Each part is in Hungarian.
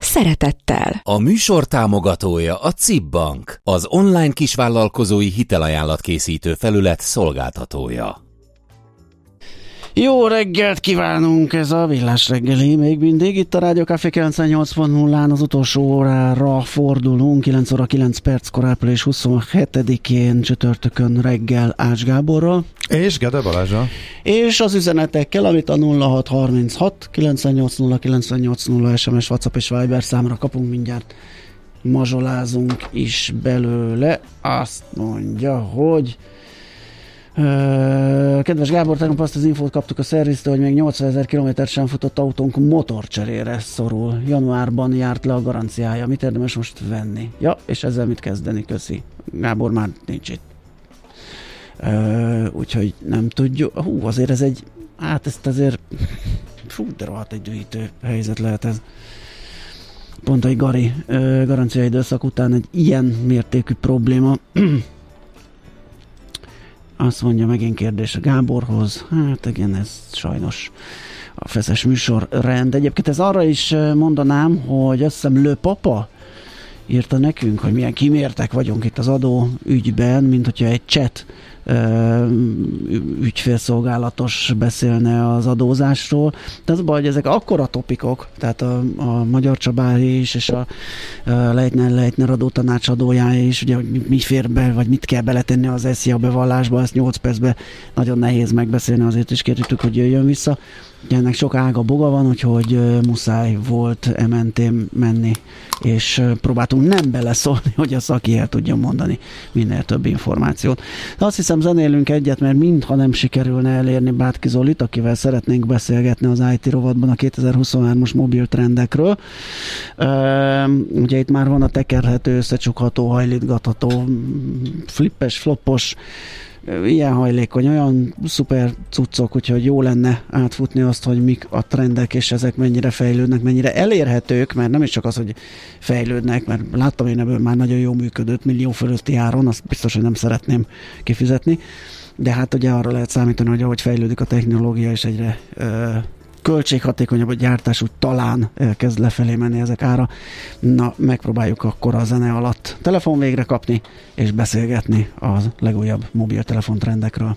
szeretettel. A műsor támogatója a CIB Bank, az online kisvállalkozói hitelajánlatkészítő felület szolgáltatója. Jó reggelt kívánunk, ez a Millás reggeli, még mindig itt a Rádió Café 98.0-án az utolsó órára fordulunk, 9 óra 9 perckor április 27-én csütörtökön reggel Ács Gáborral. És Gede Balázsa. És az üzenetekkel, amit a 0636 980 980 SMS, WhatsApp és Viber számra kapunk, mindjárt mazsolázunk is belőle. Azt mondja, hogy... Kedves Gábor, tegnap azt az infót kaptuk a szerviztől, hogy még 80 000 kilométert sem futott autónk motorcserére szorul. Januárban járt le a garanciája. Mit érdemes most venni? Ja, és ezzel mit kezdeni? Köszi. Gábor már nincs itt. Úgyhogy nem tudjuk. Hú, azért ez egy... Hát ezt azért... Fú, de rohadt egy dühítő helyzet lehet ez. Pont egy gari garancia időszak után egy ilyen mértékű probléma... Azt mondja, megint kérdés a Gáborhoz. Hát igen, ez sajnos a feszes műsorrend. Egyébként ez arra is mondanám, hogy azt hiszem Le Papa írta nekünk, hogy milyen kimértek vagyunk itt az adó ügyben, mint hogyha egy chat ügyfélszolgálatos beszélne az adózásról. De az baj, hogy ezek akkora topikok, tehát a Magyar Csabáé is, és a Leitner adótanácsadójáé is, ugye, hogy mi fér be, vagy mit kell beletenni az SZIA bevallásba, ezt 8 percben nagyon nehéz megbeszélni, azért is kértük, hogy jöjjön vissza. Ennek sok ága boga van, úgyhogy muszáj volt ementén menni, és próbáltunk nem beleszólni, hogy a szaki el tudjon mondani minél több információt. De azt hiszem, zenélünk egyet, mert mintha nem sikerülne elérni Bátki Zolit, akivel szeretnénk beszélgetni az IT rovatban a 2023-as mobil trendekről. Ugye itt már van a tekerhető, összecsukható, hajlítgatható, flippes, floppos, ilyen hajlékony, olyan szuper cuccok, úgyhogy jó lenne átfutni azt, hogy mik a trendek, és ezek mennyire fejlődnek, mennyire elérhetők, mert nem is csak az, hogy fejlődnek, mert láttam én ebből már nagyon jó működött, millió fölötti áron, azt biztos, hogy nem szeretném kifizetni, de hát ugye arra lehet számítani, hogy ahogy fejlődik a technológia, és egyre költséghatékonyabb a gyártás, úgy talán elkezd lefelé menni ezek ára. Na, megpróbáljuk akkor a zene alatt telefon végre kapni, és beszélgetni az legújabb mobiltelefontrendekről.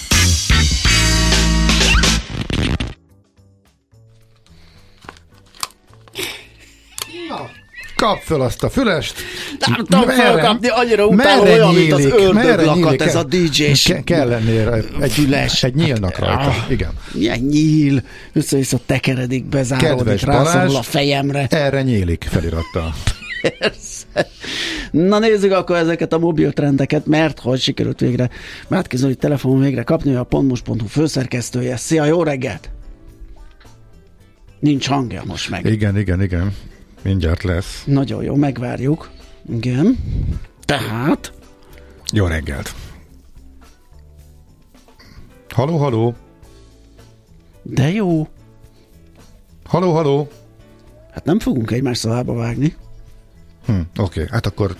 Kap föl azt a fülest. Nem tudom felkapni, annyira utálom, olyan, mint az ördöglakat, ez a DJ-s. Kell ennél egy füles. Egy nyílnak rajta, igen. Ilyen nyíl, össze-vissza tekeredik, bezáródik, rászorul a fejemre. Erre nyílik felirattal. Persze. Na nézzük akkor ezeket a mobil trendeket, mert hogy sikerült végre Bátki Zoli telefon végre kapni, a pont-most.hu főszerkesztője. Szia, jó reggelt! Nincs hangja most meg. Igen. Mindjárt lesz. Nagyon jó, megvárjuk. Igen. Tehát... Jó reggelt. Haló. De jó. Haló. Hát nem fogunk egymás szavába vágni. Oké. Hát akkor...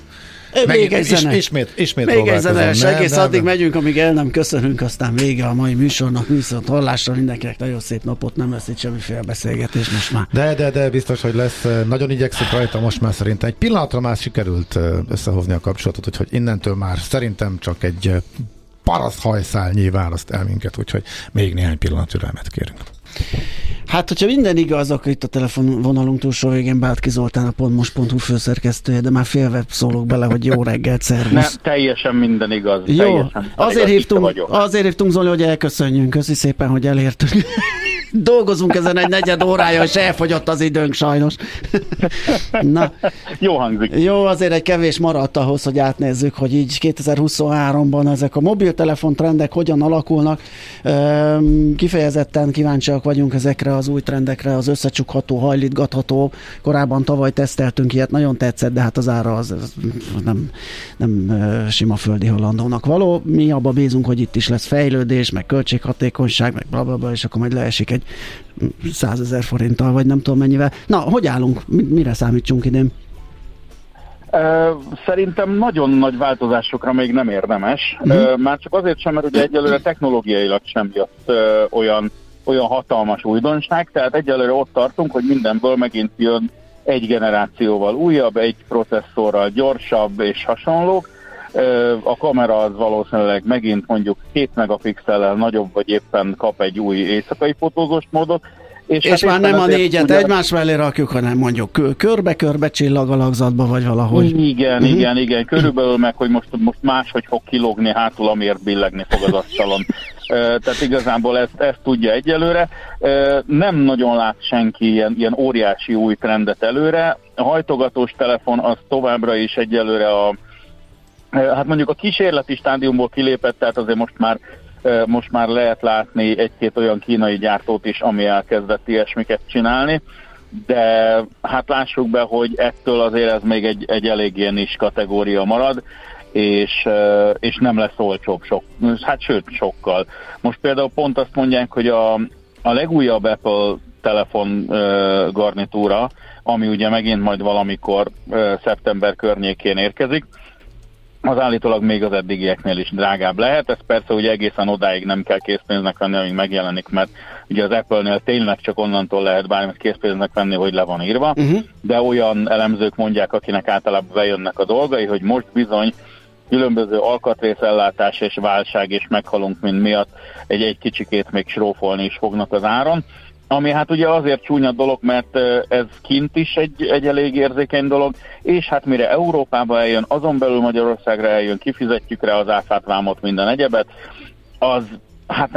Még egy zene. Ismét még egy zene, és egész addig megyünk, amíg el nem köszönünk, aztán vége a mai műsornak, viszont hallásra mindenkinek nagyon szép napot, nem lesz itt semmiféle beszélgetés most már. De biztos, hogy lesz, nagyon igyekszünk rajta most már szerintem. Egy pillanatra már sikerült összehozni a kapcsolatot, úgyhogy innentől már szerintem csak egy paraszt hajszálnyi választ el minket, úgyhogy még néhány pillanat türelmet kérünk. Hát, hogyha minden igaz, akkor itt a telefonvonalunk túlsó végén Bátki Zoltán, a pont-most.hu főszerkesztője, de már félve szólok bele, hogy jó reggelt, szervusz. Nem, teljesen minden igaz. Jó, teljesen azért hívtunk Zoli, hogy elköszönjünk. Köszi szépen, hogy elértünk. Dolgozunk ezen egy negyed órája, és elfogyott az időnk sajnos. Na, jó hangzik. Jó, azért egy kevés maradt ahhoz, hogy átnézzük, hogy így 2023-ban ezek a mobiltelefon trendek hogyan alakulnak. Kifejezetten kíváncsiak vagyunk ezekre az új trendekre, az összecsukható, hajlítgatható. Korábban tavaly teszteltünk ilyet, nagyon tetszett, de hát az ára az nem sima földi hollandónak való. Mi abba bízunk, hogy itt is lesz fejlődés, meg költséghatékonyság, meg blablabla, és akkor majd leesik egy 100 000 forinttal, vagy nem tudom mennyivel. Na, hogy állunk? Mire számítsunk idén? Szerintem nagyon nagy változásokra még nem érdemes. Már csak azért sem, mert ugye egyelőre technológiailag sem jött olyan hatalmas újdonság, tehát egyelőre ott tartunk, hogy mindenből megint jön egy generációval újabb, egy processzorral gyorsabb és hasonlók. A kamera az valószínűleg megint mondjuk 2 megapixellel nagyobb, vagy éppen kap egy új éjszakai fotózós módot. És hát már nem a 4-et egymás mellé rakjuk, hanem mondjuk körbe-körbe csillagalakzatba, vagy valahogy. Igen, igen. Körülbelül meg, hogy most máshogy fog kilógni hátul, amiért billegni fog az asztalon. Tehát igazából ezt tudja egyelőre. Nem nagyon lát senki ilyen óriási új trendet előre. A hajtogatós telefon az továbbra is egyelőre hát mondjuk a kísérleti stádiumból kilépett, tehát azért most már lehet látni egy-két olyan kínai gyártót is, ami elkezdett ilyesmiket csinálni, de hát lássuk be, hogy ettől azért ez még egy elég ilyen is kategória marad, és nem lesz olcsóbb sokkal. Most például pont azt mondják, hogy a legújabb Apple telefon garnitúra, ami ugye megint majd valamikor szeptember környékén érkezik, az állítólag még az eddigieknél is drágább lehet. Ez persze ugye egészen odáig nem kell készpénznek venni, amíg megjelenik, mert ugye az Apple-nél tényleg csak onnantól lehet bármit készpénznek venni, hogy le van írva, de olyan elemzők mondják, akinek általában bejönnek a dolgai, hogy most bizony különböző alkatrészellátás és válság és meghalunk mind miatt egy kicsikét még srófolni is fognak az áron, ami hát ugye azért csúnya dolog, mert ez kint is egy elég érzékeny dolog, és hát mire Európába eljön, azon belül Magyarországra eljön, kifizetjük rá az áfát, vámot, minden egyebet, az hát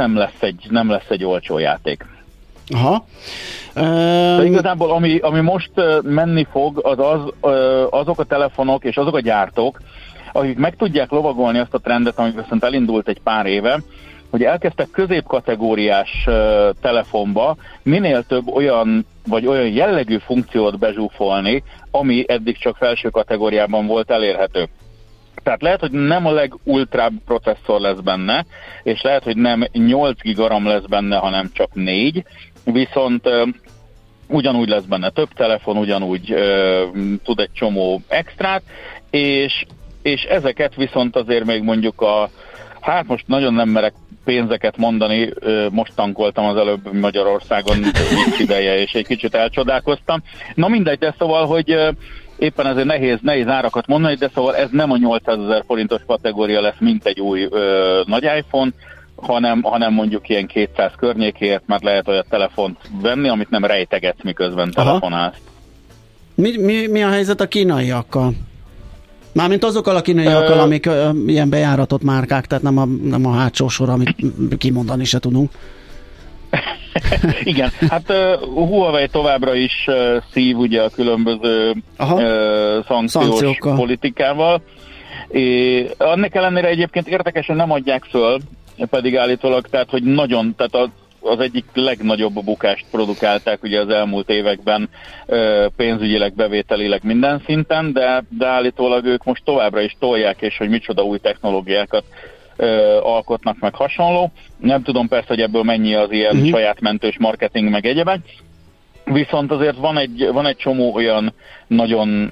nem lesz egy olcsó játék. Aha. De igazából ami most menni fog, azok a telefonok és azok a gyártók, akik meg tudják lovagolni azt a trendet, amit viszont elindult egy pár éve, hogy elkezdtek középkategóriás telefonba minél több olyan jellegű funkciót bezsúfolni, ami eddig csak felső kategóriában volt elérhető. Tehát lehet, hogy nem a legultrább processzor lesz benne, és lehet, hogy nem 8 gigaram lesz benne, hanem csak 4, viszont ugyanúgy lesz benne több telefon, ugyanúgy tud egy csomó extrát, és ezeket viszont azért még mondjuk hát most nagyon nem merek pénzeket mondani, most tankoltam az előbb Magyarországon nincs ideje, és egy kicsit elcsodálkoztam. Na mindegy, de szóval, hogy éppen ezért nehéz árakat mondani, de szóval ez nem a 800 000 forintos kategória lesz, mint egy új nagy iPhone, hanem mondjuk ilyen 200 környékért már lehet olyan telefont venni, amit nem rejtegetsz, miközben telefonálsz. Mi a helyzet a kínaiakkal? Mármint azokkal a kínaiakkal, amik ilyen bejáratott márkák, tehát nem a hátsó sor, amit kimondani se tudunk. Igen, hát Huawei továbbra is szív ugye a különböző szankciós politikával. Annak ellenére egyébként érdekesen nem adják föl, pedig állítólag, tehát hogy nagyon, tehát az egyik legnagyobb bukást produkálták ugye az elmúlt években pénzügyileg, bevételileg minden szinten, de állítólag ők most továbbra is tolják, és hogy micsoda új technológiákat alkotnak meg hasonló. Nem tudom persze, hogy ebből mennyi az ilyen saját mentős marketing meg egyebek, viszont azért van egy csomó olyan nagyon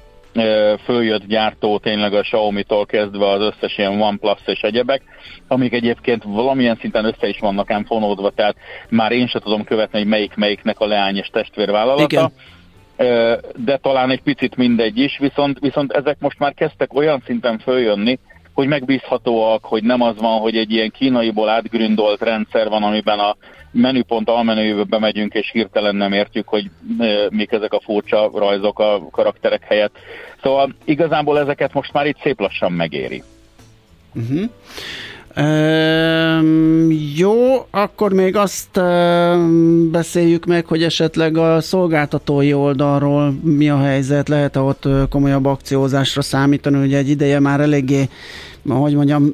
följött gyártó, tényleg a Xiaomi-tól kezdve az összes ilyen OnePlus és egyebek, amik egyébként valamilyen szinten össze is vannak ám fonódva, tehát már én sem tudom követni, hogy melyiknek a leány és testvérvállalata. Igen. De talán egy picit mindegy is, viszont ezek most már kezdtek olyan szinten följönni, hogy megbízhatóak, hogy nem az van, hogy egy ilyen kínaiból átgründolt rendszer van, amiben a menüpont almenübe megyünk, és hirtelen nem értjük, hogy mik ezek a furcsa rajzok a karakterek helyett. Szóval igazából ezeket most már itt szép lassan megéri. Uh-huh. Jó, akkor még azt beszéljük meg, hogy esetleg a szolgáltatói oldalról mi a helyzet, lehet-e ott komolyabb akciózásra számítani, ugye egy ideje már eléggé, ahogy mondjam,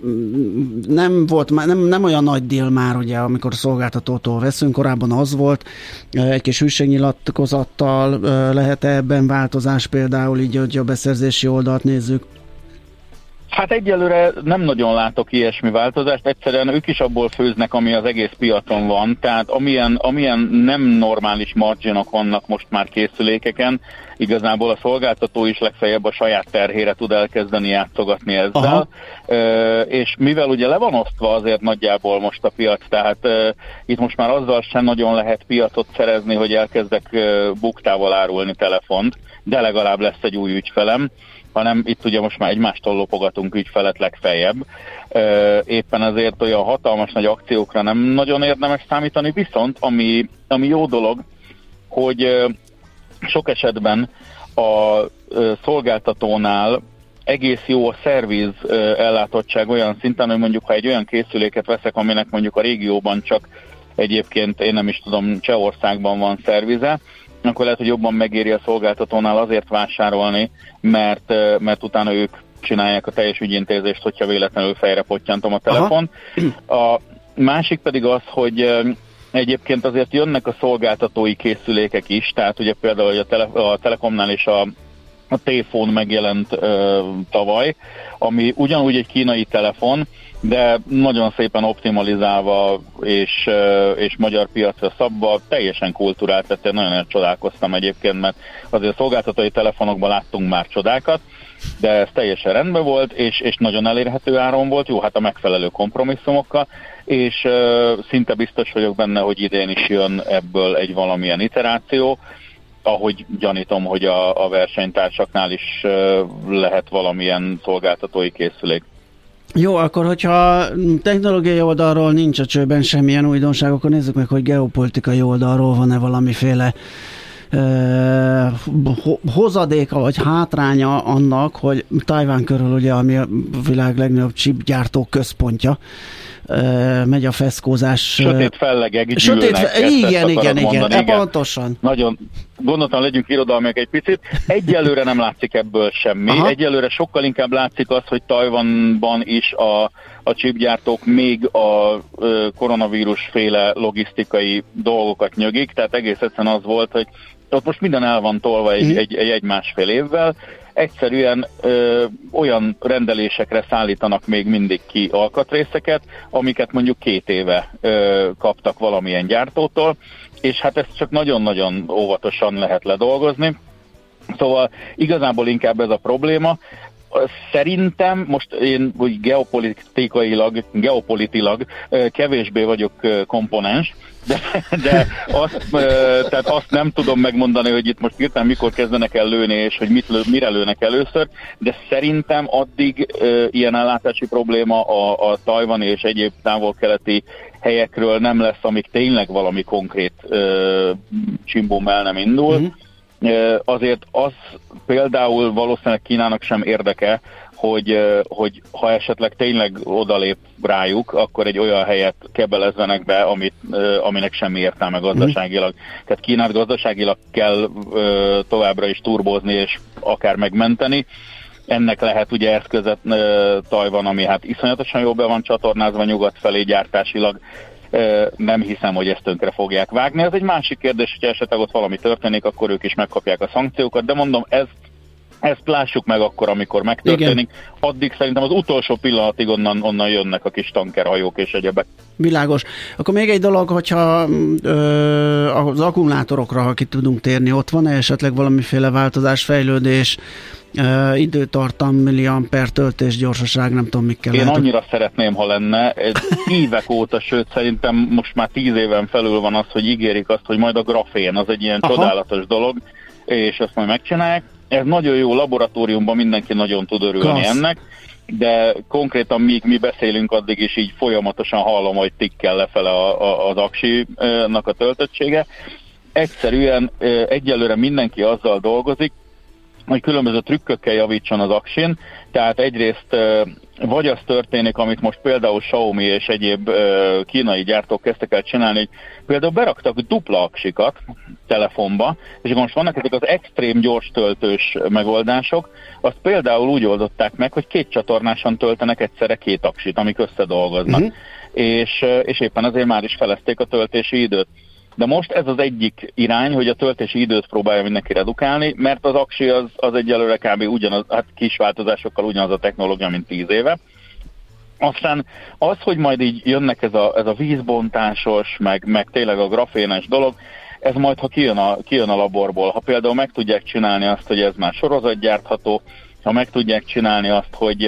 nem volt, nem olyan nagy deal már, ugye, amikor szolgáltatótól veszünk, korábban az volt, egy kis hűségnyilatkozattal lehet-e ebben változás például, így hogy a beszerzési oldalt nézzük? Hát egyelőre nem nagyon látok ilyesmi változást, egyszerűen ők is abból főznek, ami az egész piacon van, tehát amilyen nem normális marginok vannak most már készülékeken, igazából a szolgáltató is legfeljebb a saját terhére tud elkezdeni játszogatni ezzel, és mivel ugye le van osztva azért nagyjából most a piac, tehát itt most már azzal sem nagyon lehet piacot szerezni, hogy elkezdek buktával árulni telefont, de legalább lesz egy új ügyfelem, hanem itt ugye most már egymástól lopogatunk ügyfelet legfeljebb. Éppen azért olyan hatalmas nagy akciókra nem nagyon érdemes számítani, viszont ami jó dolog, hogy sok esetben a szolgáltatónál egész jó a szerviz ellátottság olyan szinten, hogy mondjuk ha egy olyan készüléket veszek, aminek mondjuk a régióban csak egyébként, én nem is tudom, Csehországban van szervize, akkor lehet, hogy jobban megéri a szolgáltatónál azért vásárolni, mert utána ők csinálják a teljes ügyintézést, hogyha véletlenül fejre pottyantom a telefon. Aha. A másik pedig az, hogy egyébként azért jönnek a szolgáltatói készülékek is, tehát ugye például a Telekomnál és a T-Phone megjelent tavaly, ami ugyanúgy egy kínai telefon, de nagyon szépen optimalizálva és magyar piacra szabva, teljesen kulturált lett, én nagyon csodálkoztam egyébként, mert azért szolgáltatói telefonokban láttunk már csodákat, de ez teljesen rendben volt, és nagyon elérhető áron volt, jó, hát a megfelelő kompromisszumokkal, és szinte biztos vagyok benne, hogy idén is jön ebből egy valamilyen iteráció, ahogy gyanítom, hogy a versenytársaknál is lehet valamilyen szolgáltatói készülék. Jó, akkor hogyha technológiai oldalról nincs a csőben semmilyen újdonság, akkor nézzük meg, hogy geopolitikai oldalról van-e valamiféle hozadéka vagy hátránya annak, hogy Tajván körül, ugye, ami a világ legnagyobb chipgyártó központja, megy a feszkózás. Sötét fellegek gyűlnek. Igen, pontosan. Nagyon gondottan legyünk irodalmiak egy picit. Egyelőre nem látszik ebből semmi. Aha. Egyelőre sokkal inkább látszik az, hogy Tajvanban is a chipgyártók még a koronavírusféle logisztikai dolgokat nyögik, tehát egész egyszerűen az volt, hogy ott most minden el van tolva egy másfél évvel, egyszerűen olyan rendelésekre szállítanak még mindig ki alkatrészeket, amiket mondjuk 2 éve kaptak valamilyen gyártótól, és hát ezt csak nagyon-nagyon óvatosan lehet ledolgozni. Szóval igazából inkább ez a probléma. Szerintem most én úgy geopolitilag kevésbé vagyok komponens, de azt nem tudom megmondani, hogy itt most hirtelen mikor kezdenek el lőni, és hogy mire lőnek először, de szerintem addig ilyen ellátási probléma a tajvani és egyéb távol-keleti helyekről nem lesz, amíg tényleg valami konkrét csimbóm el nem indul. Mm-hmm. Azért az például valószínűleg Kínának sem érdeke, hogy ha esetleg tényleg odalép rájuk, akkor egy olyan helyet kebelezzenek be, aminek semmi értelme gazdaságilag. Tehát Kínát gazdaságilag kell továbbra is turbózni és akár megmenteni. Ennek lehet ugye eszközet Tajvan, ami hát iszonyatosan jól be van csatornázva nyugat felé gyártásilag. Nem hiszem, hogy ezt tönkre fogják vágni. Ez egy másik kérdés, hogyha esetleg ott valami történik, akkor ők is megkapják a szankciókat, de mondom, ezt lássuk meg akkor, amikor megtörténik. Igen. Addig szerintem az utolsó pillanatig onnan jönnek a kis tankerhajók és egyebek. Világos. Akkor még egy dolog, hogyha az akkumulátorokra, ha ki tudunk térni, ott van-e esetleg valamiféle változás, fejlődés, időtartam, milliamper, töltés, gyorsaság, nem tudom, mikkel. Én annyira szeretném, ha lenne. Évek óta, sőt, szerintem most már 10 éven felül van az, hogy ígérik azt, hogy majd a grafén, az egy ilyen csodálatos dolog, és ezt majd megcsinálják. Ez nagyon jó, laboratóriumban mindenki nagyon tud örülni ennek. de konkrétan míg mi beszélünk, addig is így folyamatosan hallom, hogy tikkel lefele az aksinak a töltöttsége. Egyszerűen egyelőre mindenki azzal dolgozik, hogy különböző trükkökkel javítson az aksin, tehát egyrészt vagy az történik, amit most például Xiaomi és egyéb kínai gyártók kezdtek el csinálni, hogy például beraktak dupla aksikat telefonba, és most vannak ezek az extrém gyors töltős megoldások, azt például úgy oldották meg, hogy két csatornásan töltenek egyszerre két aksit, amik összedolgoznak. Uh-huh. És éppen azért már is felezték a töltési időt. De most ez az egyik irány, hogy a töltési időt próbálja mindenki redukálni, mert az aksi az egyelőre kb. Ugyanaz, hát kis változásokkal ugyanaz a technológia, mint 10 éve. Aztán az, hogy majd így jönnek ez a vízbontásos, meg tényleg a grafénes dolog, ez majd, ha kijön a laborból. Ha például meg tudják csinálni azt, hogy ez már sorozatgyártható, ha meg tudják csinálni azt, hogy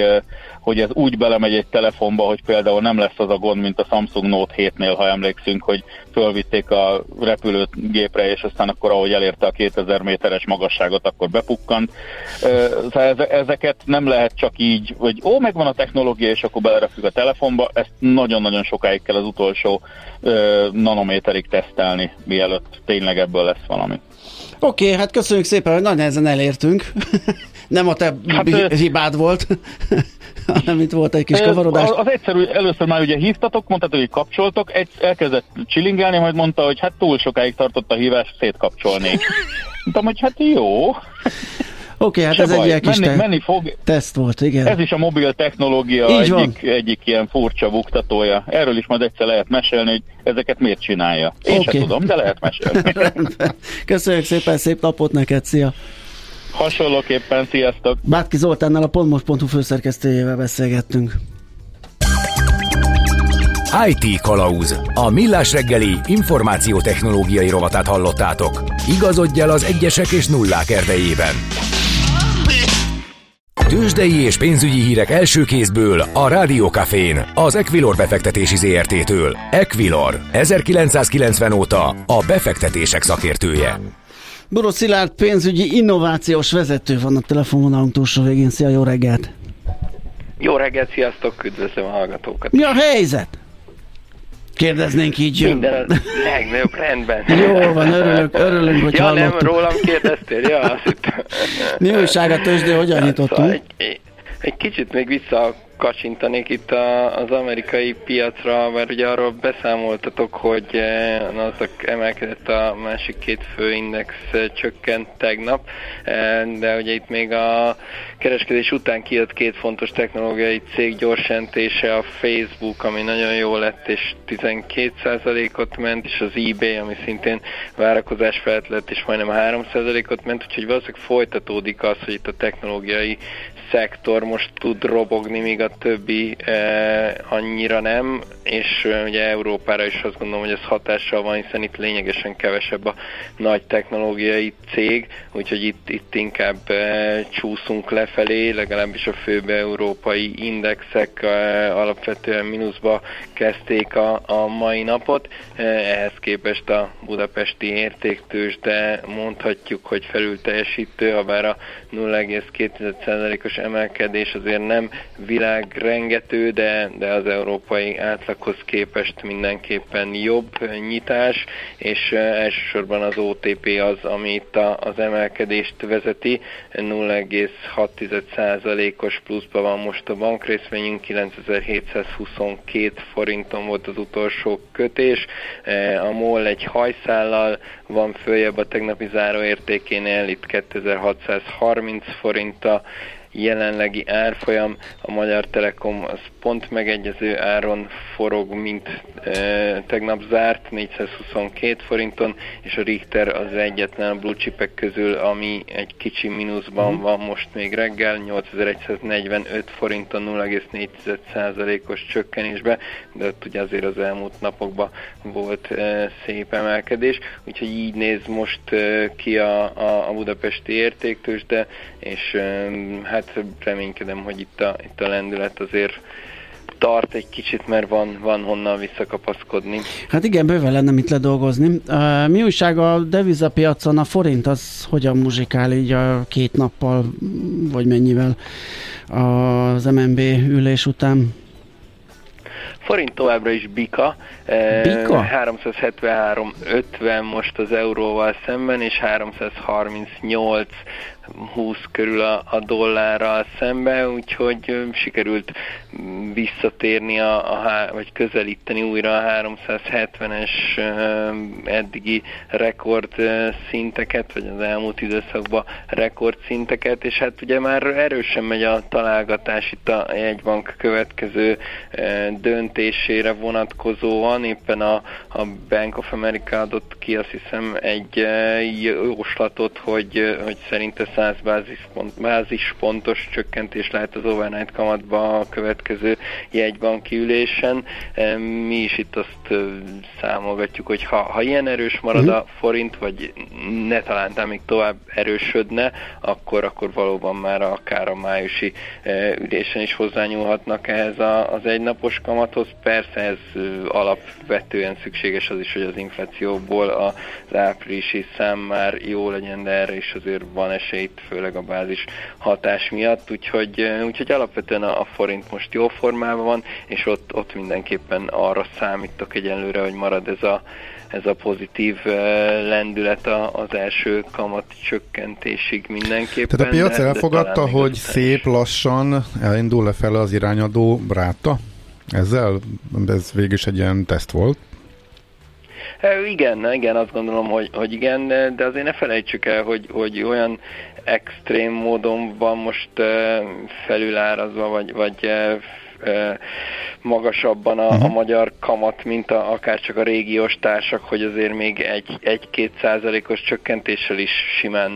ez úgy belemegy egy telefonba, hogy például nem lesz az a gond, mint a Samsung Note 7-nél, ha emlékszünk, hogy fölvitték a repülőgépre, és aztán akkor, ahogy elérte a 2000 méteres magasságot, akkor bepukkant. Ezeket nem lehet csak így, hogy megvan a technológia, és akkor belerakjuk a telefonba, ezt nagyon-nagyon sokáig kell az utolsó nanométerig tesztelni, mielőtt tényleg ebből lesz valami. Oké, hát köszönjük szépen, hogy nagy nehezen elértünk. Nem a te hibád volt, hanem itt volt egy kis kavarodás. Az egyszerű, először már ugye hívtatok, mondtátok, hogy kapcsoltok, elkezdett csilingálni, majd mondta, hogy hát túl sokáig tartott a hívás, szétkapcsolnék. Mondtam, hogy hát jó. Oké, hát se ez baj. Egy ilyen kis menni fog. Teszt volt, igen. Ez is a mobil technológia egyik ilyen furcsa buktatója. Erről is majd egyszer lehet mesélni, hogy ezeket miért csinálja. Én sem tudom, de lehet mesélni. Köszönjük szépen, szép napot neked, szia! Hasonlóképpen, sziasztok! Bátki Zoltánnal, a pont-most.hu főszerkesztőjével beszélgettünk. IT Kalauz. A Millás reggeli információtechnológiai rovatát hallottátok. Igazodj el az egyesek és nullák erdejében. Tőzsdei és pénzügyi hírek első kézből a Rádiókafén, az Equilor befektetési ZRT-től. Equilor 1990 óta a befektetések szakértője. Búró Szilárd pénzügyi innovációs vezető van a telefonvonalunk túlsó végén. Szia, jó reggelt! Jó reggelt, sziasztok! Üdvözlöm a hallgatókat! Mi a helyzet? Kérdeznénk így. Minden a legnagyobb rendben. Jól van, örülünk, hogy hallottuk. Nem, rólam kérdeztél? Ja, azt hittem. Mi újság a tőzsdén, hogyan nyitottunk? Szóval egy kicsit még visszakacsintanék itt az amerikai piacra, mert ugye arról beszámoltatok, hogy Nasdaq emelkedett, a másik két főindex csökkent tegnap, de ugye itt még a kereskedés után kijött két fontos technológiai cég gyorsentése, a Facebook, ami nagyon jó lett, és 12%-ot ment, és az eBay, ami szintén várakozás felett lett, és majdnem 3%-ot ment, úgyhogy valószínűleg folytatódik az, hogy itt a technológiai szektor most tud robogni, míg a többi annyira nem, és ugye Európára is azt gondolom, hogy ez hatással van, hiszen itt lényegesen kevesebb a nagy technológiai cég, úgyhogy itt inkább csúszunk lefelé, legalábbis a főbb európai indexek alapvetően mínuszba kezdték a mai napot, ehhez képest a budapesti értéktőzsde, de mondhatjuk, hogy felülteljesítő, ha bár a 0,2%-os emelkedés azért nem világrengető, de az európai átlaghoz képest mindenképpen jobb nyitás, és elsősorban az OTP az, ami itt az emelkedést vezeti, 0,6%-os pluszban van most a bankrészvényünk, 9722 forinton volt az utolsó kötés, a MOL egy hajszállal van följebb a tegnapi záróértékénél, itt 2630 forint a jelenlegi árfolyam, a Magyar Telekom az pont megegyező áron forog, mint tegnap zárt, 422 forinton, és a Richter az egyetlen a blue chipek közül, ami egy kicsi mínuszban van most még reggel, 8145 forinton, 0,4%-os csökkenésbe, de ott ugye azért az elmúlt napokban volt szép emelkedés, úgyhogy így néz most ki a budapesti értéktőzsde, és hát reménykedem, hogy itt a lendület azért tart egy kicsit, mert van honnan visszakapaszkodni. Hát igen, bőven lenne mit ledolgozni. Mi újság a devizapiacon? A forint az hogyan muzsikál így a két nappal, vagy mennyivel az MNB ülés után? Forint továbbra is bika. 373,50 most az euróval szemben, és 338,20 körül a dollárral szemben, úgyhogy sikerült visszatérni, vagy közelíteni újra a 370-es eddigi rekordszinteket, vagy az elmúlt időszakban rekordszinteket, és hát ugye már erősen megy a találgatás itt a jegybank következő döntésére vonatkozóan, éppen a Bank of America adott ki, azt hiszem, egy jóslatot, hogy szerinte 100 bázispontos csökkentés lehet az overnight kamatba a következő jegybanki ülésen. Mi is itt azt számolgatjuk, hogy ha ilyen erős marad a forint, vagy ne talántán még tovább erősödne, akkor valóban már akár a májusi ülésen is hozzányúlhatnak ehhez az egynapos kamathoz. Persze ez alapvetően szükséges az is, hogy az inflációból az áprilisi szám már jó legyen, de erre is azért van esélyt, főleg a bázis hatás miatt, úgyhogy alapvetően a forint most jó formában van, és ott mindenképpen arra számítok egyenlőre, hogy marad ez a pozitív lendület az első kamat csökkentésig mindenképpen. Tehát a piac elfogadta, hogy szép lassan elindul lefelé az irányadó ráta? Ezzel? Ez végül is egy ilyen teszt volt? Igen, azt gondolom, hogy igen, de azért ne felejtsük el, hogy olyan extrém módon van most felülárazva, vagy magasabban a magyar kamat, mint akárcsak a régiós társak, hogy azért még 1-2%-os csökkentéssel is simán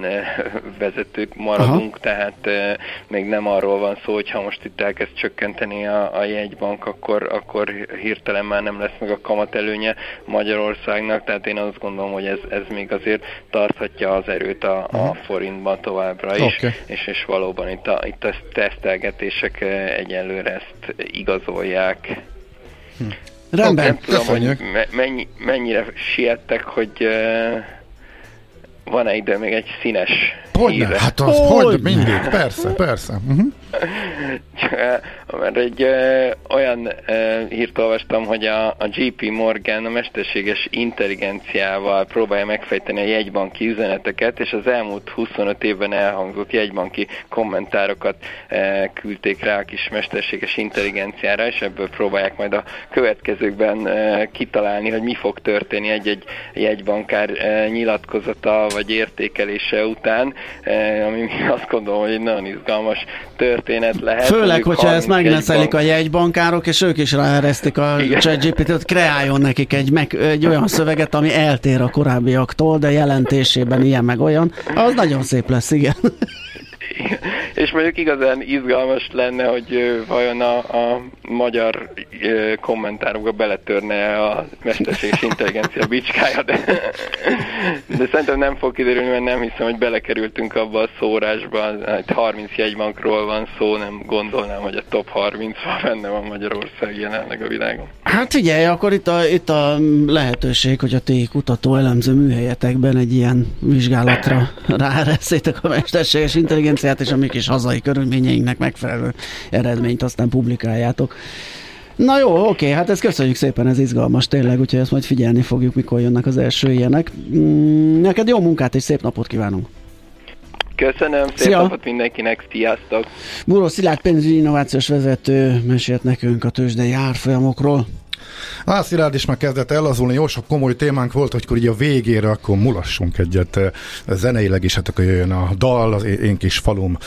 vezetők maradunk, tehát még nem arról van szó, hogy ha most itt elkezd csökkenteni a jegybank, akkor hirtelen már nem lesz meg a kamat előnye Magyarországnak, tehát én azt gondolom, hogy ez még azért tarthatja az erőt a forintban továbbra is, és valóban itt a tesztelgetések egyenlőre ezt igazolják. Rendben, nem tudom, köszönjük. Hogy mennyire siettek, hogy van-e ide még egy színes híre? Hát az, hogy mindig, persze. Uh-huh. Mert egy olyan hírt olvastam, hogy a JP Morgan a mesterséges intelligenciával próbálja megfejteni a jegybanki üzeneteket, és az elmúlt 25 évben elhangzott jegybanki kommentárokat küldték rá a kis mesterséges intelligenciára, és ebből próbálják majd a következőkben kitalálni, hogy mi fog történni egy-egy jegybankár nyilatkozata vagy értékelése után, ami azt gondolom, hogy egy nagyon izgalmas történet lehet. Főleg, hogyha ezt megnetszelik a jegybankárok, és ők is ráeresztik a ChatGPT-t, kreáljon nekik egy olyan szöveget, ami eltér a korábbiaktól, de jelentésében ilyen meg olyan. Az nagyon szép lesz, igen. És mondjuk igazán izgalmas lenne, hogy vajon a magyar kommentárokba beletörne a mesterséges intelligencia bicskája, de szerintem nem fog kiderülni, mert nem hiszem, hogy belekerültünk abba a szórásba. 30 jegybankról van szó, nem gondolnám, hogy a top 30-ban benne van Magyarország jelenleg a világon. Hát figyelj, akkor itt a lehetőség, hogy a ti kutató elemző műhelyetekben egy ilyen vizsgálatra ráeresztétek a mesterséges intelligenciát, és a mi kis hazai körülményeinknek megfelelő eredményt aztán publikáljátok. Na jó, oké, hát ezt köszönjük szépen, ez izgalmas tényleg, úgyhogy ezt majd figyelni fogjuk, mikor jönnek az első ilyenek. Neked jó munkát és szép napot kívánunk! Köszönöm, szép napot mindenkinek, sziasztok! Búró Szilárd pénzügyi innovációs vezető mesélt nekünk a tőzsdei árfolyamokról. Szilárd is már kezdett ellazulni, jó sok komoly témánk volt, hogy így a végére akkor mulassunk egyet zeneileg is, hát akkor jöjjön a dal az én kis falum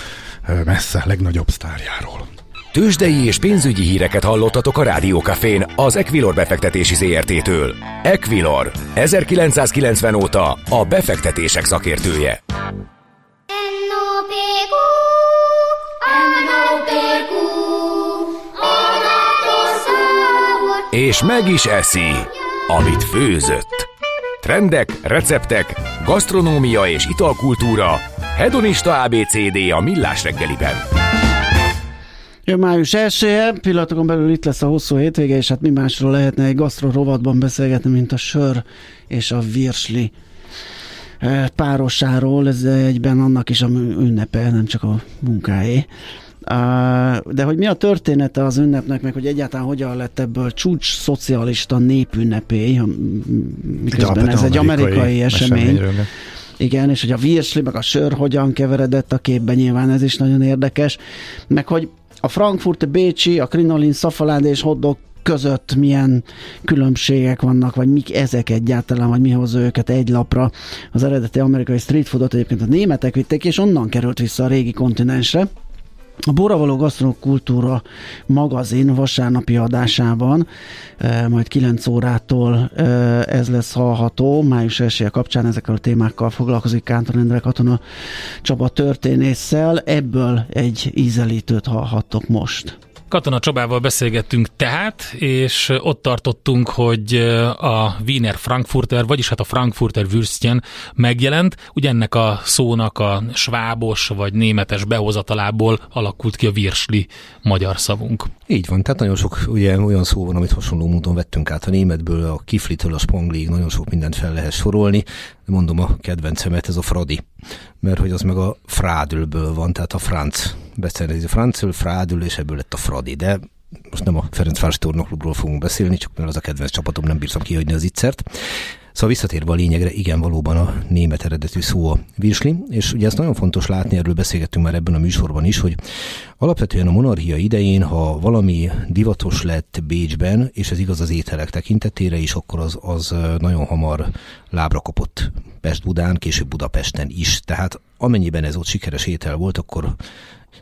messze legnagyobb sztárjáról. Tőzsdei és pénzügyi híreket hallottatok a Rádiókafén az Equilor befektetési ZRT-től. Equilor, 1990 óta a befektetések szakértője. És meg is eszi, amit főzött. Trendek, receptek, gasztronómia és italkultúra. Hedonista ABCD a Millás reggeliben. Jön május 1-e, pillanatokon belül itt lesz a hosszú hétvége, és hát mi másról lehetne egy gasztro rovatban beszélgetni, mint a sör és a virsli párosáról. Ez egyben annak is a ünnepe, nem csak a munkáé. De hogy mi a története az ünnepnek, meg hogy egyáltalán hogyan lett ebből csúcs szocialista népünnepé, miközben ez egy amerikai esemény. Igen, és hogy a virsli, meg a sör hogyan keveredett a képben, nyilván ez is nagyon érdekes. Meg hogy a frankfurti, bécsi, a krinolin, szafalád és hotdog között milyen különbségek vannak, vagy mik ezek egyáltalán, vagy mi hozza őket egy lapra. Az eredeti amerikai street foodot egyébként a németek vitték, és onnan került vissza a régi kontinensre. A Borravaló Gasztrokultúra magazin vasárnapi adásában, majd 9 órától ez lesz hallható. Május 1-e kapcsán ezekkel a témákkal foglalkozik Kántor Endre, Katona Csaba történésszel. Ebből egy ízelítőt hallhattok most. Katona Csabával beszélgettünk tehát, és ott tartottunk, hogy a Wiener Frankfurter, vagyis hát a Frankfurter Würstchen megjelent. Ugye ennek a szónak a svábos vagy németes behozatalából alakult ki a virsli magyar szavunk. Így van, tehát nagyon sok ugye, olyan szó van, amit hasonló módon vettünk át a németből, a kiflitől a spangliig, nagyon sok mindent fel lehet sorolni. Mondom a kedvencemet, ez a fradi, mert hogy az meg a frádülből van, tehát a franc beszerezi, francül, frádül, és ebből lett a fradi, de most nem a Ferencvárosi Tornaklubról fogunk beszélni, csak mert az a kedvenc csapatom, nem bírtam kihagyni az ittszert. Szóval visszatérve a lényegre, igen, valóban a német eredetű szó a virsli, és ugye ez nagyon fontos látni, erről beszélgettünk már ebben a műsorban is, hogy alapvetően a monarchia idején, ha valami divatos lett Bécsben, és ez igaz az ételek tekintetére is, akkor az nagyon hamar lábra kopott Pest-Budán, később Budapesten is. Tehát amennyiben ez ott sikeres étel volt, akkor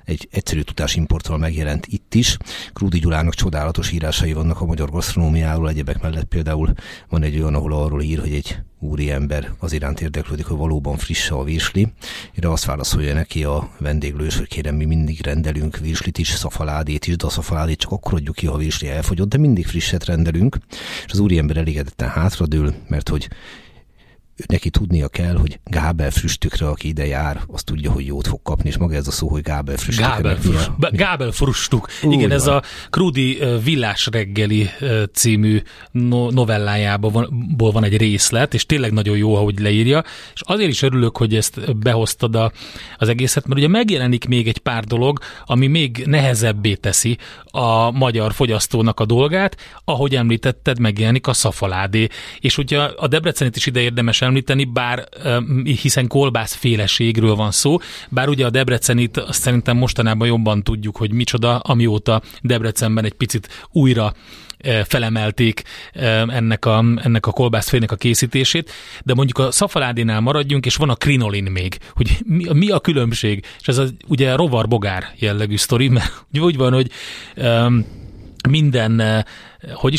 egy egyszerű tudásimporttal megjelent itt is. Krúdi Gyulának csodálatos írásai vannak a magyar gasztronómiáról, egyebek mellett például van egy olyan, ahol arról ír, hogy egy úriember az iránt érdeklődik, hogy valóban friss a virsli. Erre azt válaszolja neki a vendéglős, hogy kérem, mi mindig rendelünk virslit is, szafaládét is, de a szafaládét csak akkor adjuk ki, ha a virsli elfogyott, de mindig frisset rendelünk. És az úriember elégedetten hátradől, mert hogy neki tudnia kell, hogy Gábel früstükre, aki ide jár, azt tudja, hogy jót fog kapni, és maga ez a szó, hogy Gábel früstükre. Gábel frustuk. Igen, ez a Krúdi Villás reggeli című novellájából van egy részlet, és tényleg nagyon jó, ahogy leírja, és azért is örülök, hogy ezt behoztad az egészet, mert ugye megjelenik még egy pár dolog, ami még nehezebbé teszi a magyar fogyasztónak a dolgát, ahogy említetted, megjelenik a szafaládé, és ugye a Debrecenit is ide érdemes említeni, bár hiszen kolbászféleségről van szó, bár ugye a Debrecenit azt szerintem mostanában jobban tudjuk, hogy micsoda, amióta Debrecenben egy picit újra felemelték ennek a kolbászfének a készítését, de mondjuk a szafaládénál maradjunk, és van a krinolin még, hogy mi a különbség, és ez az, ugye rovar-bogár jellegű sztori, mert úgy van, hogy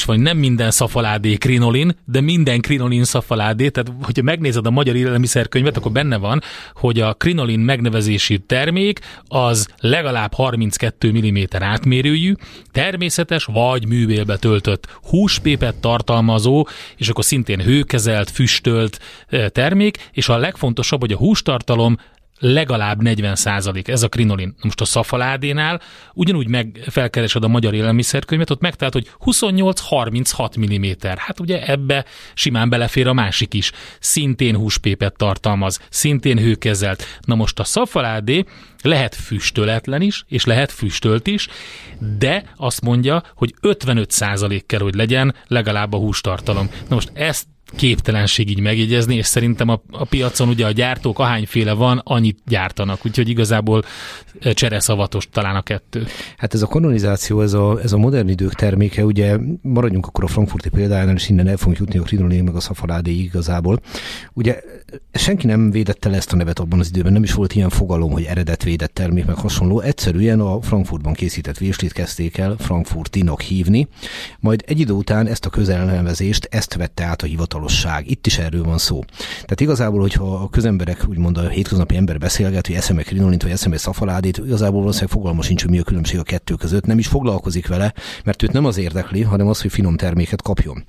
nem minden szafaládé krinolin, de minden krinolin szafaládé, tehát hogyha megnézed a magyar élelmiszerkönyvet, akkor benne van, hogy a krinolin megnevezésű termék az legalább 32 mm átmérőjű, természetes vagy művélbe töltött húspépet tartalmazó, és akkor szintén hőkezelt, füstölt termék, és a legfontosabb, hogy a hústartalom legalább 40%, ez a krinolin. Most a szafaládénál ugyanúgy felkeresed a magyar élelmiszerkönyvet, ott megtalált, hogy 28-36 mm. Hát ugye ebbe simán belefér a másik is. Szintén húspépet tartalmaz, szintén hőkezelt. Na most a szafaládé lehet füstöletlen is, és lehet füstölt is, de azt mondja, hogy 55% kell, hogy legyen legalább a hústartalom. Na most ezt képtelenség így megjegyezni, és szerintem a piacon ugye a gyártók ahányféle van, annyit gyártanak, úgyhogy igazából csereszavatos talán a kettő. Hát ez a kanonizáció, ez a modern idők terméke, ugye maradjunk akkor a frankfurti példánál, és innen el fogunk jutni a krinolin meg a szafaládéig igazából. Ugye senki nem védette le ezt a nevet abban az időben, nem is volt ilyen fogalom, hogy eredetvédett termék meg hasonló, egyszerűen a Frankfurtban készített virslit kezdték el frankfurtinak hívni, majd egy idő után ezt a közelnevezést, ezt vette át a hivatal. Itt is erről van szó. Tehát igazából, hogyha a közemberek, úgymond a hétköznapi ember beszélget, hogy eszembe krinolint, vagy eszembe szafaládét, igazából valószínűleg fogalma sincs, hogy mi a különbség a kettő között, nem is foglalkozik vele, mert őt nem az érdekli, hanem az, hogy finom terméket kapjon.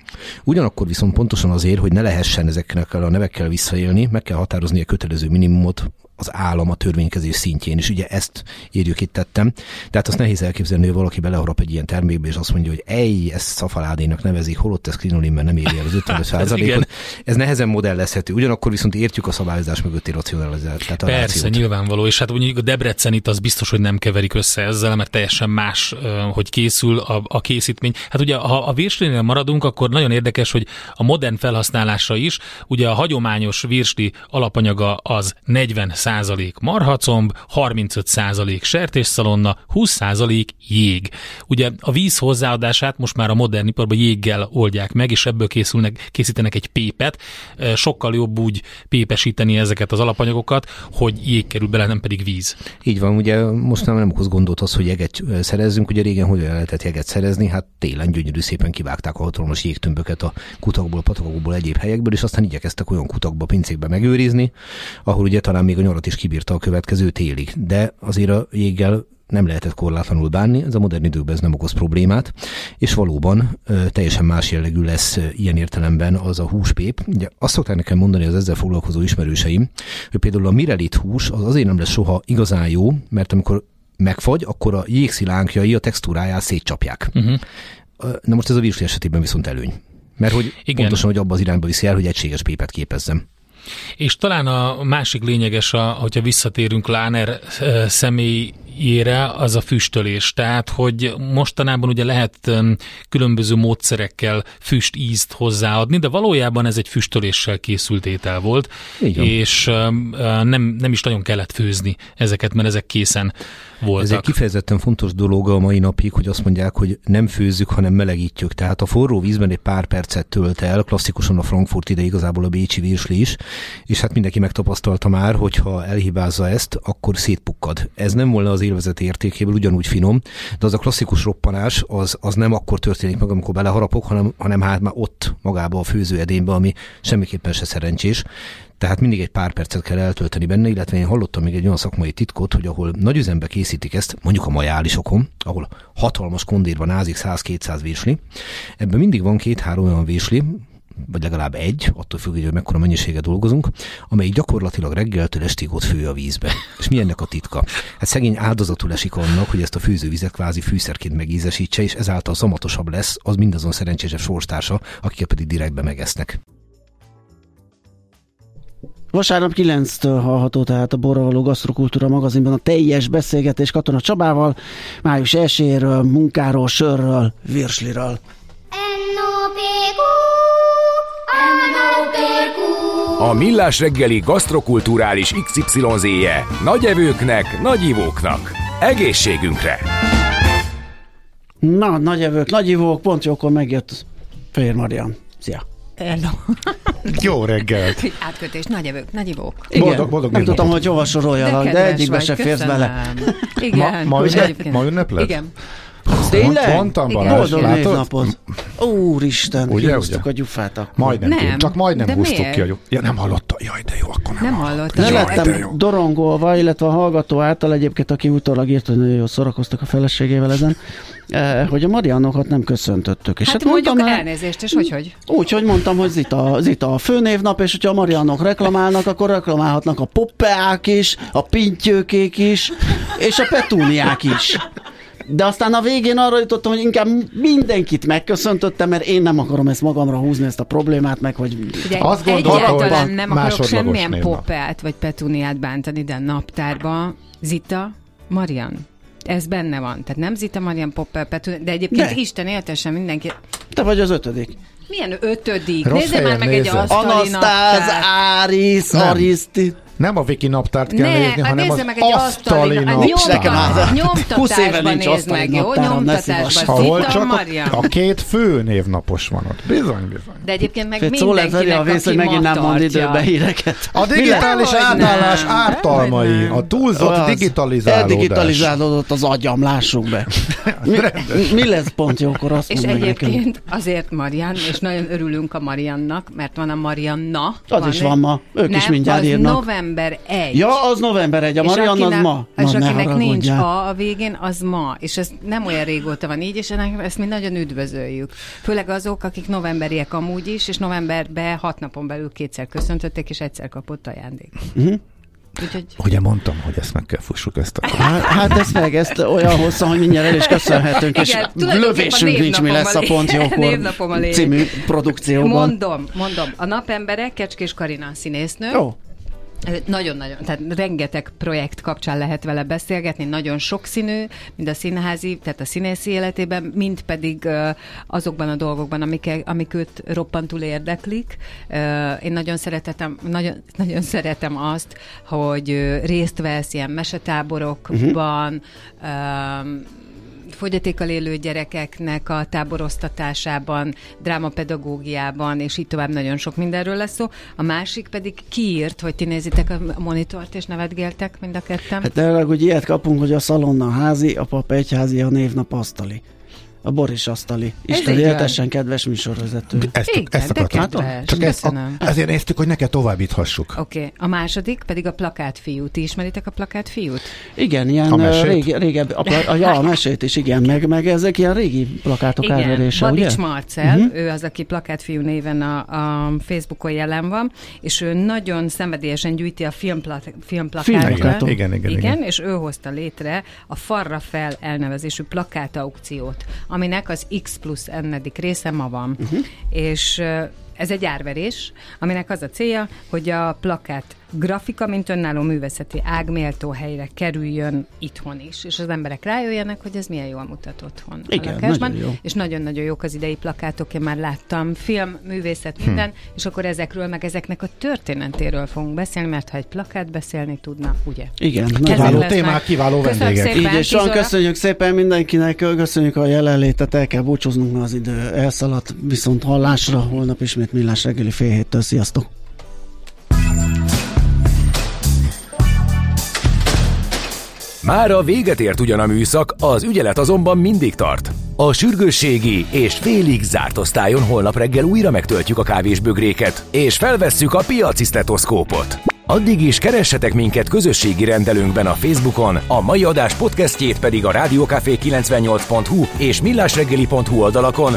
Ugyanakkor viszont pontosan azért, hogy ne lehessen ezeknek a nevekkel visszaélni, meg kell határozni a kötelező minimumot, az állam a törvénykezés szintjén, és ugye ezt írjuk, itt tettem. De hát azt nehéz elképzelni, hogy valaki beleharap egy ilyen termékbe, és azt mondja, hogy ej, ezt szafaládénak nevezik, holott ez krinolin, mert nem éri el az 55%-ot. Ez nehezen modellezhető. Ugyanakkor viszont értjük a szabályozás mögötti racionalizációt. Persze, nyilvánvaló, és hát mondjuk a debrecenit az biztos, hogy nem keverik össze ezzel, mert teljesen más, hogy készül a készítmény. Hát ugye, ha a virslinél maradunk, akkor nagyon érdekes, hogy a modern felhasználásra is, ugye a hagyományos virsli alapanyaga az 40% marhacomb, 35% sertésszalonna, 20% jég. Ugye a víz hozzáadását most már a modern iparban jéggel oldják meg, és ebből készítenek egy pépet. Sokkal jobb úgy pépesíteni ezeket az alapanyagokat, hogy jég kerül bele, nem pedig víz. Így van, ugye most nem okoz gondot az, hogy jeget szerezzünk. Ugye régen hogyan lehetett jeget szerezni? Hát télen gyönyörű szépen kivágták a hatalmas jégtömböket a kutakból, patakokból, egyéb helyekből, és aztán igyekeztek olyan kutakba, pincékbe megőrizni, ahol ugye talán még a nyarat is kibírta a következő télig. De azért a jéggel nem lehetett korlátlanul bánni, ez a modern időkben ez nem okoz problémát, és valóban teljesen más jellegű lesz ilyen értelemben az a húspép. Ugye azt szokták nekem mondani az ezzel foglalkozó ismerőseim, hogy például a mirelit hús az azért nem lesz soha igazán jó, mert amikor megfagy, akkor a jégszilánkjai a textúráját szétcsapják. Uh-huh. Na most ez a virsli esetében viszont előny. Mert hogy igen, pontosan, hogy abba az irányba viszi el, hogy egységes pépet képezzem. És talán a másik lényeges, hogyha visszatérünk Láner személyére, az a füstölés. Tehát, hogy mostanában ugye lehet különböző módszerekkel füstízt hozzáadni, de valójában ez egy füstöléssel készült étel volt, és nem is nagyon kellett főzni ezeket, mert ezek készen voltak. Ez egy kifejezetten fontos dolog a mai napig, hogy azt mondják, hogy nem főzzük, hanem melegítjük. Tehát a forró vízben egy pár percet tölt el, klasszikusan a frankfurti, de igazából a bécsi virsli is, és hát mindenki megtapasztalta már, hogyha elhibázza ezt, akkor szétpukkad. Ez nem volna az élvezet értékéből ugyanúgy finom, de az a klasszikus roppanás az nem akkor történik meg, amikor beleharapok, hanem hát már ott magába a főzőedénybe, ami semmiképpen se szerencsés. Tehát mindig egy pár percet kell eltölteni benne, illetve én hallottam még egy olyan szakmai titkot, hogy ahol nagy üzembe készítik ezt, mondjuk a majálisokon, ahol hatalmas kondérban ázik 100-200 virsli, ebben mindig van 2-3 olyan virsli, vagy legalább egy, attól függ, hogy mekkora mennyiséget dolgozunk, amely gyakorlatilag reggeltől estig ott fő a vízbe. És mi ennek a titka? Hát szegény áldozatul esik annak, hogy ezt a főzővizet kvázi fűszerként megízesítse, és ezáltal zamatosabb lesz az mindazon szerencsésebb sorstársa, akiket pedig direktbe megesznek. Vasárnap 9-től hallható tehát a Borra való gasztrokultúra magazinban a teljes beszélgetés Katona Csabával, május 1-éről, munkáról, sörről, virsliről. A Millás reggeli gasztrokulturális XYZ-je nagy evőknek, nagy ivóknak. Egészségünkre! Na, nagy evők, nagy ivók, pont jókor megjött Fehér Marian. Szia! Hello. Jó reggelt! Átkötés, nagy evők, nagy ivók. Igen, boldog nem tudtam, hogy hova soroljalak, de egyikbe se férsz bele. Igen. Ma ünnepled? Igen. Tényleg? Mondtam, Balázs, látod? Úristen, húztuk a gyufát akkor. Majdnem, csak majdnem húztuk ki a gyufát. Ja, nem hallottam. Jaj, de jó, akkor nem hallottam. Nem lettem dorongolva, illetve a hallgató által egyébként, aki utólag írt, hogy nagyon jól szórakoztak a feleségével ezen, hogy a Mariannokat nem köszöntöttük. És hát mondjuk elnézést, és hogy? Úgy, hogy mondtam, hogy Zita a főnévnap, és hogyha a Mariannok reklamálnak, akkor reklamálhatnak a poppeák is, a pintyőkék is, és a petúniák is. De aztán a végén arra jutottam, hogy inkább mindenkit megköszöntöttem, mert én nem akarom ezt magamra húzni, ezt a problémát, meg hogy... Azt gondolom, hogy nem akarok semmilyen poppeát vagy petuniát bántani, de naptárba Zita, Marian. Ez benne van. Tehát nem Zita, Marian, Poppel, Petunia, de egyébként de. Isten éltesen mindenki... Te vagy az 5. Milyen 5.? Nézzél már meg egy asztali Anasztáz, Áris, Ariszti... Nem a Viki naptárt kell nézni, hanem az asztali naptárt. Nyomtatásban nézd meg, jó? Nyomtatásban. Csak a két fő névnapos van ott. Bizony. De egyébként meg mindenkinek, aki vész, hogy megint nem mond időben híreket. A digitális átállás ártalmai, a túlzott digitalizálódás. Digitalizálódott az agyam, lássuk be. Mi lesz pont jókor, azt mondom. És egyébként azért Marian, és nagyon örülünk a Mariannak, mert van a Marianna. Az is van ma, ők is mindjárt írnak. November 1. Ja, az november 1, a Marianna az ma. És akinek nincs a végén, az ma. És ez nem olyan régóta van így, és ezt mi nagyon üdvözöljük. Főleg azok, akik novemberiek amúgy is, és novemberben 6 napon belül 2-szer köszöntötték, és egyszer kapott ajándék. Uh-huh. Úgyhogy... Ugye mondtam, hogy ezt meg kell fussuk ezt a... Hát ezt meg, ezt olyan hosszan, hogy mindjárt el is köszönhetünk, igen, és lövésünk nincs, mi lesz a Pont Jókor című produkcióban. Mondom, a napembere Kecskés Karina színésznő. Jó. Nagyon-nagyon, tehát rengeteg projekt kapcsán lehet vele beszélgetni, nagyon sokszínű, mind a színházi, tehát a színészi életében, mind pedig azokban a dolgokban, amik őt roppantul érdeklik. Én nagyon szeretem azt, hogy részt vesz ilyen mesetáborokban, fogyatékkal élő gyerekeknek a táboroztatásában, drámapedagógiában, és így tovább nagyon sok mindenről lesz szó. A másik pedig kiírt, hogy ti nézitek a monitort, és nevetgéltek mind a ketten. Hát erre, hogy ilyet kapunk, hogy a szalonna házi, a pap egyházi, a névnap asztali. A Boris asztali. Isten éltessen kedves műsorvezető. Ezt akartam. Csak ezért néztük, hogy neked továbbíthassuk. Oké. A második pedig a plakátfiú. Ti ismeritek a plakátfiút? Igen, ilyen régen. A mesét is, igen. Meg ezek ilyen régi plakátok elverése, ugye? Badics Marcel, ő az, aki plakátfiú néven a Facebookon jelen van, és ő nagyon szenvedélyesen gyűjti a filmplakátokat. Igen, és ő hozta létre a Farrafel elnevezésű plakátaukciót, aminek az X+N-edik része ma van. És ez egy árverés, aminek az a célja, hogy a plakát grafika, mint önálló művészeti ág méltó helyre kerüljön itthon is, és az emberek rájöjjenek, hogy ez milyen jól mutat otthon. Igen, a lakásban, nagyon jó. És nagyon-nagyon jók az idei plakátok, én már láttam film, művészet, minden, és akkor ezekről, meg ezeknek a történetéről fogunk beszélni, mert ha egy plakát beszélni tudna, ugye? Igen, kiváló témák, kiváló vendégek. Így, és Zsolt, köszönjük szépen mindenkinek, köszönjük a jelenlétet, el kell búcsúznunk, mert az idő elszaladt, viszont hallásra, holnap ismét Millás reggeli fél héttől. Sziasztok! Már a véget ért ugyan a műszak, az ügyelet azonban mindig tart. A sürgősségi és félig zárt osztályon holnap reggel újra megtöltjük a kávésbögréket, és felvesszük a piaci sztetoszkópot. Addig is keressetek minket közösségi rendelőnkben a Facebookon, a mai adás podcastjét pedig a rádiókafé 98.hu és millásreggeli.hu oldalakon,